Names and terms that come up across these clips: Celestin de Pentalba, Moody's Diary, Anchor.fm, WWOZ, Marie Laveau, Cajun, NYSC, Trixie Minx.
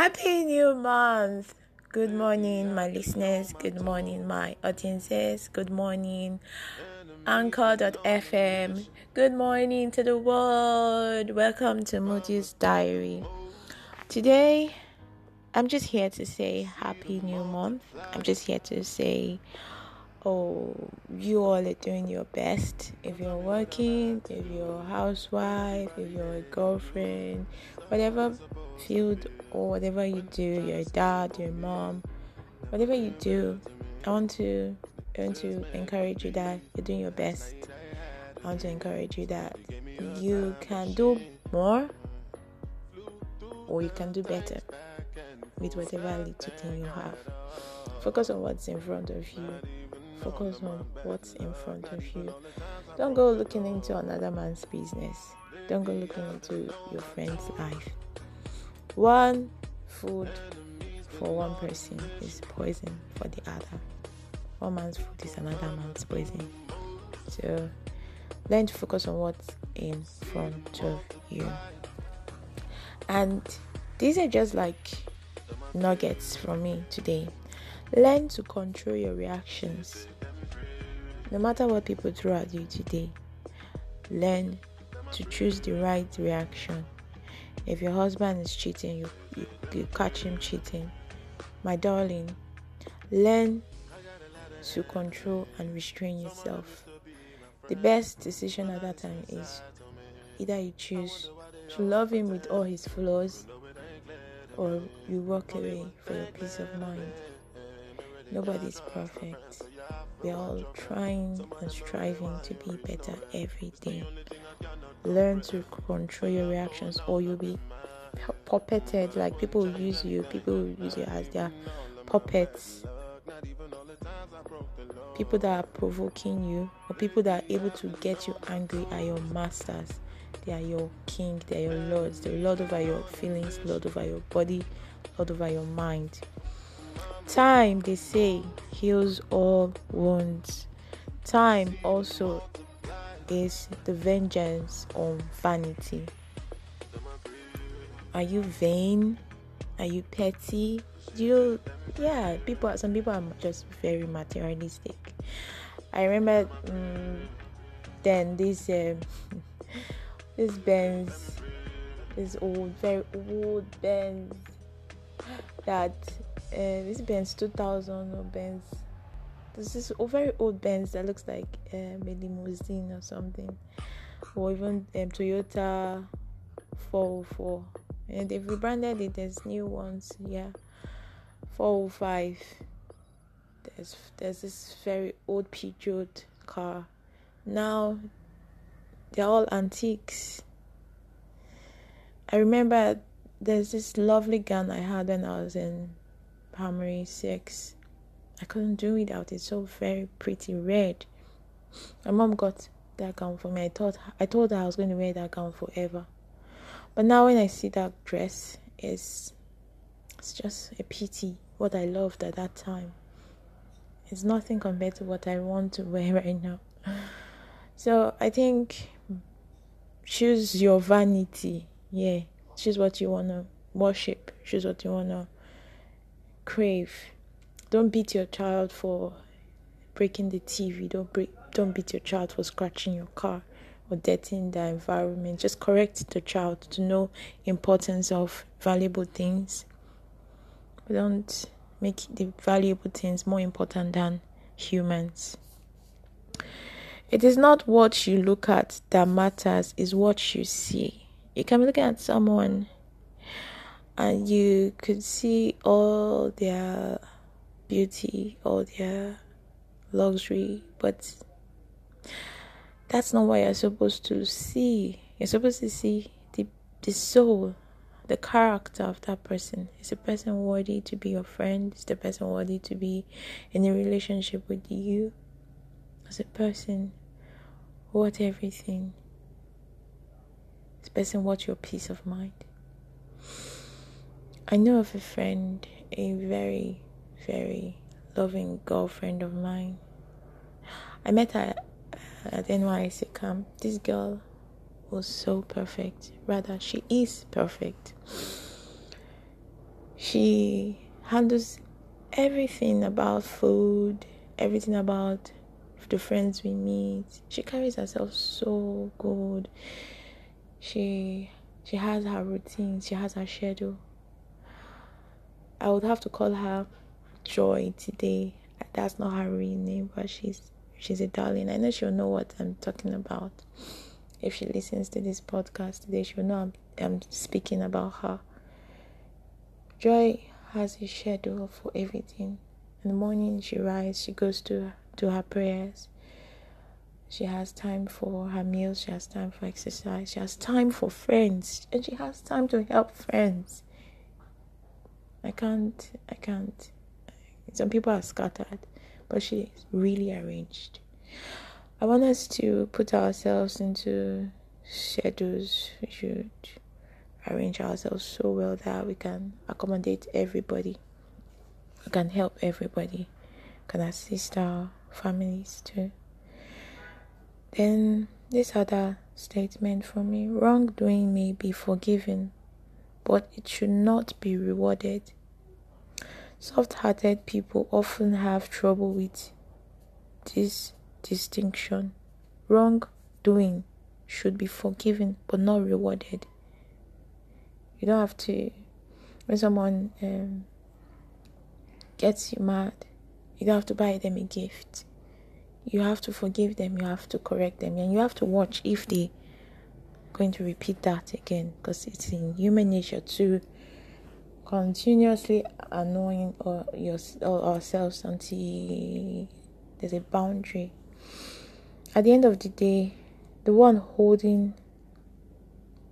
Happy New Month! Good morning, my listeners. Good morning, my audiences. Good morning, Anchor.fm. Good morning to the world. Welcome to Moody's Diary. Today, I'm just here to say Happy New Month. I'm just here to say, you all are doing your best. If you're working, if you're a housewife, if you're a girlfriend, whatever field or whatever you do, your dad, your mom, whatever you do, I want to encourage you that you're doing your best. I want to encourage you that you can do more or you can do better with whatever little thing you have. Focus on what's in front of you. Focus on what's in front of you. Don't go looking into another man's business. Don't go looking into your friend's life. One food for one person is poison for the other. One man's food is another man's poison. So learn to focus on what's in front of you. And these are just like nuggets from me today. Learn to control your reactions. No matter what people throw at you today, learn to choose the right reaction. If your husband is cheating, you catch him cheating. My darling, learn to control and restrain yourself. The best decision at that time is either you choose to love him with all his flaws or you walk away for your peace of mind. Nobody's perfect. We're all trying and striving to be better every day. Learn to control your reactions or you'll be puppeted. Like people will use you. People will use you as their puppets. People that are provoking you or people that are able to get you angry are your masters. They are your king. They are your lords. They lord over your feelings, lord over your body, lord over your mind. Time, they say, heals all wounds. Time also is the vengeance on vanity. Are you vain? Are you petty? Some people are just very materialistic. I remember then this Benz, this very old Benz that. This Benz 2000 or Benz. This is a very old Benz that looks like a limousine or something, or even Toyota 404. And they've rebranded it. There's new ones, 405. There's this very old Peugeot car. Now they're all antiques. I remember there's this lovely gun I had when I was in primary 6. I couldn't do without it. So very pretty red. My mom got that gown for me. I told her I was going to wear that gown forever. But now when I see that dress, it's just a pity. What I loved at that time, it's nothing compared to what I want to wear right now. So I think choose your vanity. Yeah, choose what you want to worship. Choose what you want to crave. Don't beat your child for breaking the TV. Don't beat your child for scratching your car or dirtying the environment. Just correct the child to know importance of valuable things. Don't make the valuable things more important than humans. It is not what you look at that matters, it's what you see. You can look at someone and you could see all their beauty, all their luxury, but that's not what you're supposed to see. You're supposed to see the soul, the character of that person. Is the person worthy to be your friend? Is the person worthy to be in a relationship with you? Is the person worth everything? Is the person worth your peace of mind? I know of a friend, a very, very loving girlfriend of mine. I met her at NYSC camp. This girl was so perfect. Rather, she is perfect. She handles everything about food, everything about the friends we meet. She carries herself so good. She has her routine. She has her schedule. I would have to call her Joy today. That's not her real name, but she's a darling. I know she'll know what I'm talking about. If she listens to this podcast today, she'll know I'm speaking about her. Joy has a schedule for everything. In the morning, she rises. She goes to her prayers. She has time for her meals. She has time for exercise. She has time for friends, and she has time to help friends. I can't. Some people are scattered, but she's really arranged. I want us to put ourselves into schedules. We should arrange ourselves so well that we can accommodate everybody. We can help everybody. We can assist our families too. Then this other statement for me: wrongdoing may be forgiven, but it should not be rewarded. Soft-hearted people often have trouble with this distinction. Wrongdoing should be forgiven but not rewarded. You don't have to, when someone gets you mad, you don't have to buy them a gift. You have to forgive them, you have to correct them, and you have to watch if they're going to repeat that again, because it's in human nature to continuously annoying ourselves until there's a boundary. At the end of the day, the one holding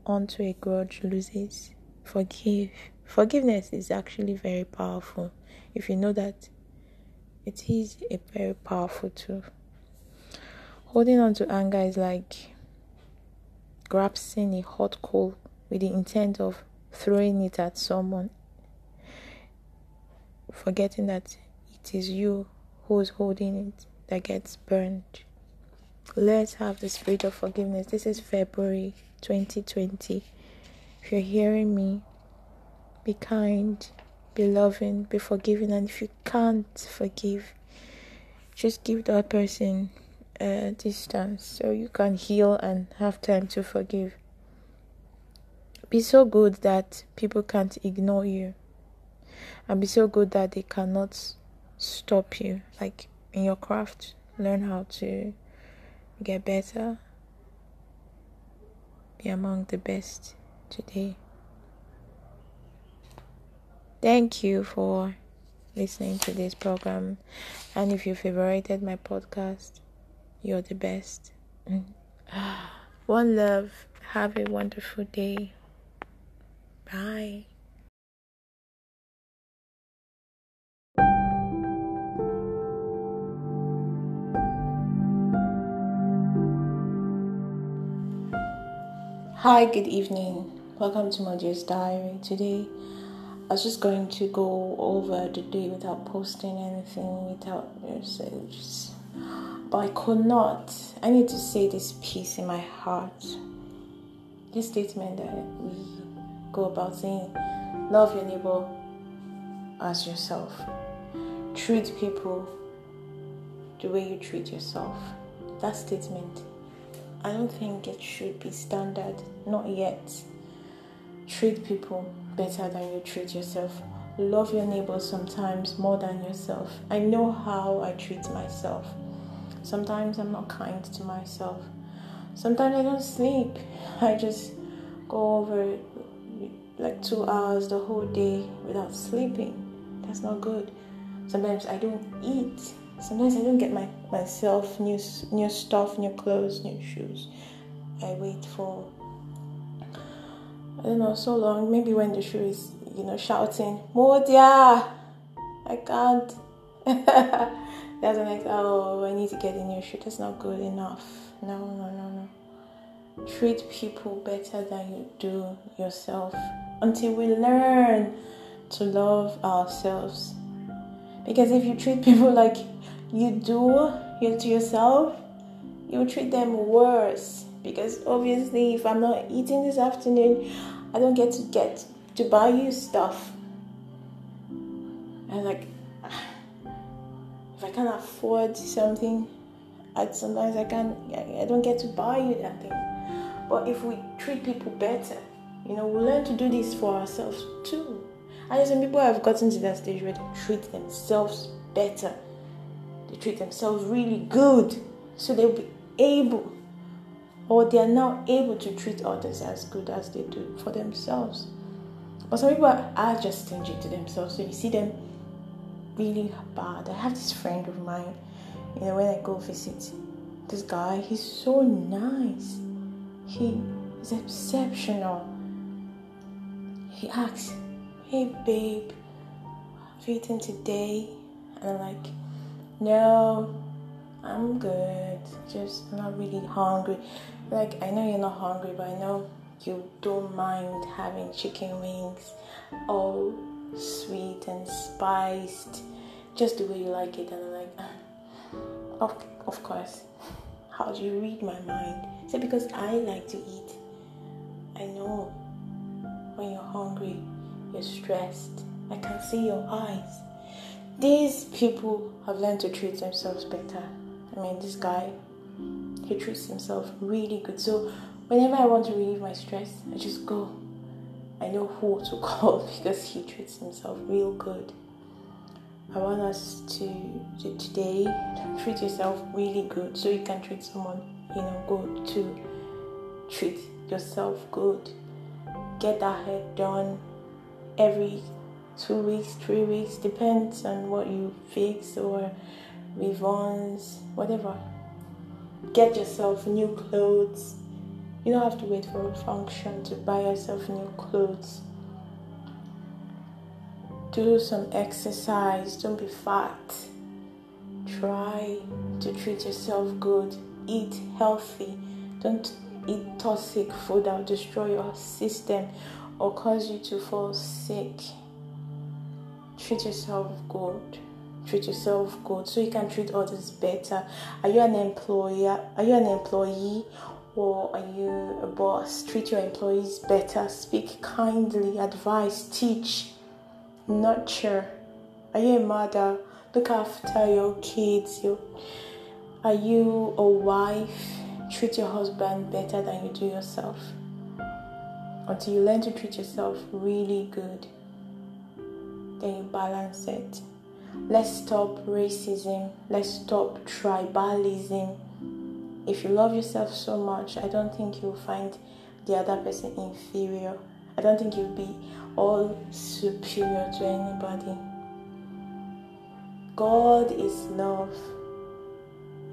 onto a grudge loses. Forgive. Forgiveness is actually very powerful. If you know that, it is a very powerful tool. Holding on to anger is like grasping a hot coal with the intent of throwing it at someone, forgetting that it is you who is holding it that gets burned. Let's have the spirit of forgiveness. This is February 2020. If you're hearing me, be kind, be loving, be forgiving. And if you can't forgive, just give that person a distance so you can heal and have time to forgive. Be so good that people can't ignore you, and be so good that they cannot stop you. Like in your craft, learn how to get better. Be among the best today. Thank you for listening to this program, and if you favorited my podcast, you're the best. One love. Have a wonderful day. Bye. Hi, good evening. Welcome to Moody's Diary. Today, I was just going to go over the day without posting anything, without messages. But I could not. I need to say this piece in my heart. This statement that we go about saying, love your neighbor as yourself. Treat people the way you treat yourself. That statement, I don't think it should be standard, not yet. Treat people better than you treat yourself. Love your neighbor sometimes more than yourself. I know how I treat myself. Sometimes I'm not kind to myself. Sometimes I don't sleep. I just go over like 2 hours the whole day without sleeping. That's not good. Sometimes I don't eat. Sometimes I don't get myself new stuff, new clothes, new shoes. I wait for, I don't know, so long. Maybe when the shoe is, shouting, Modia! I can't. That's when I say, I need to get a new shoe. That's not good enough. No. Treat people better than you do yourself until we learn to love ourselves. Because if you treat people like you do to yourself, you'll treat them worse. Because obviously, if I'm not eating this afternoon, I don't get to buy you stuff. I was like, if I can't afford something, sometimes I don't get to buy you that thing. But if we treat people better, we learn to do this for ourselves too. And some people have gotten to that stage where they treat themselves better. They treat themselves really good. So they'll be able, or they are now able to treat others as good as they do for themselves. But some people are just stingy to themselves. So you see them really bad. I have this friend of mine, when I go visit, this guy, he's so nice. He is exceptional. He asks, "Hey babe, have you eaten today?" And I'm like, "No, I'm good. Just not really hungry." Like, I know you're not hungry, but I know you don't mind having chicken wings, all sweet and spiced, just the way you like it. And I'm like, of course. How do you read my mind? Say, because I like to eat. I know when you're hungry, you're stressed. I can see your eyes. These people have learned to treat themselves better. This guy, he treats himself really good. So whenever I want to relieve my stress, I just go. I know who to call because he treats himself real good. I want us to today treat yourself really good so you can treat someone, good too. Treat yourself good. Get that hair done every 2 weeks, 3 weeks, depends on what you fix or ribbons, whatever. Get yourself new clothes. You don't have to wait for a function to buy yourself new clothes. Do some exercise. Don't be fat. Try to treat yourself good. Eat healthy. Don't eat toxic food that will destroy your system or cause you to fall sick. Treat yourself good. Treat yourself good so you can treat others better. Are you an employer? Are you an employee? Or are you a boss? Treat your employees better. Speak kindly. Advise. Teach. Nurture. Are you a mother? Look after your kids. Are you a wife? Treat your husband better than you do yourself. Until you learn to treat yourself really good, then you balance it. Let's stop racism. Let's stop tribalism. If you love yourself so much, I don't think you'll find the other person inferior. I don't think you'll be all superior to anybody. God is love,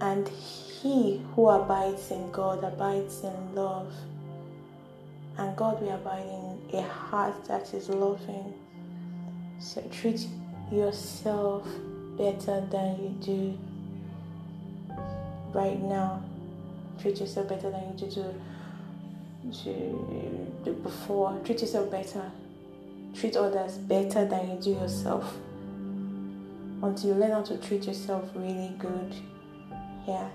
and he who abides in God abides in love. And God will abide in a heart that is loving. So treat yourself better than you do right now. Treat yourself better than you do to before. Treat yourself better. Treat others better than you do yourself. Until you learn how to treat yourself really good. Yeah.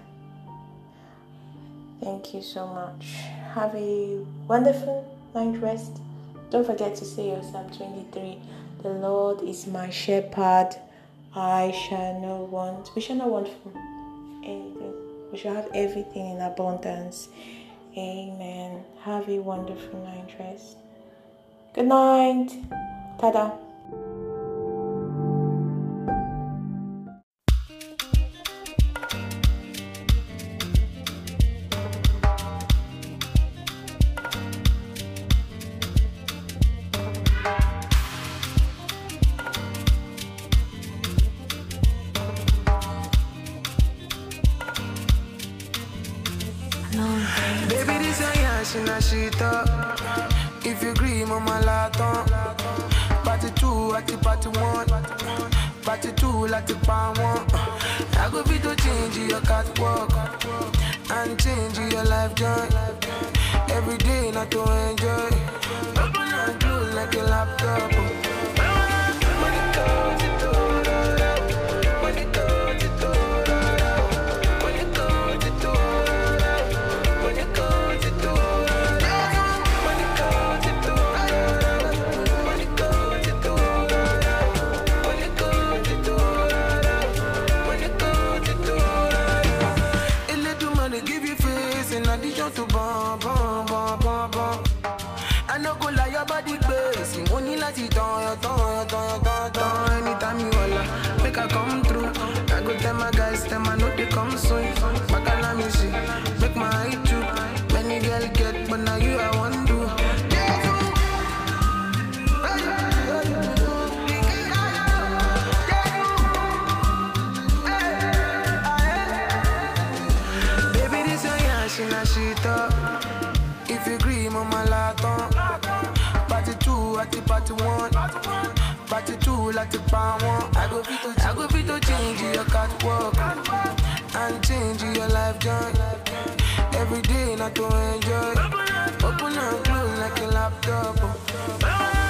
Thank you so much. Have a wonderful night rest. Don't forget to say your Psalm 23. The Lord is my shepherd. I shall not want. We shall not want for anything. We shall have everything in abundance. Amen. Have a wonderful night rest. Good night. Tada. Baby, this ain't yashin' na shit up. If you agree, mama, lot on. Party two, at the party one. Party two, at the power one. I go be to change your catwalk and change your life joint. Every day, not to enjoy. Open and close like a laptop. When it comes to total, when it comes to total. Go. that you don't. Anytime you holla, make I come through. I go tell my guys, tell my know they come soon. Bacala music, make my eye too. Many girls get, but now you I want to. If you agree, mama laton. Party two, at the party one. Party two, like the pound one. I go fit to change your catwalk and change your life joy. Every day, not to enjoy. Open and close like a laptop.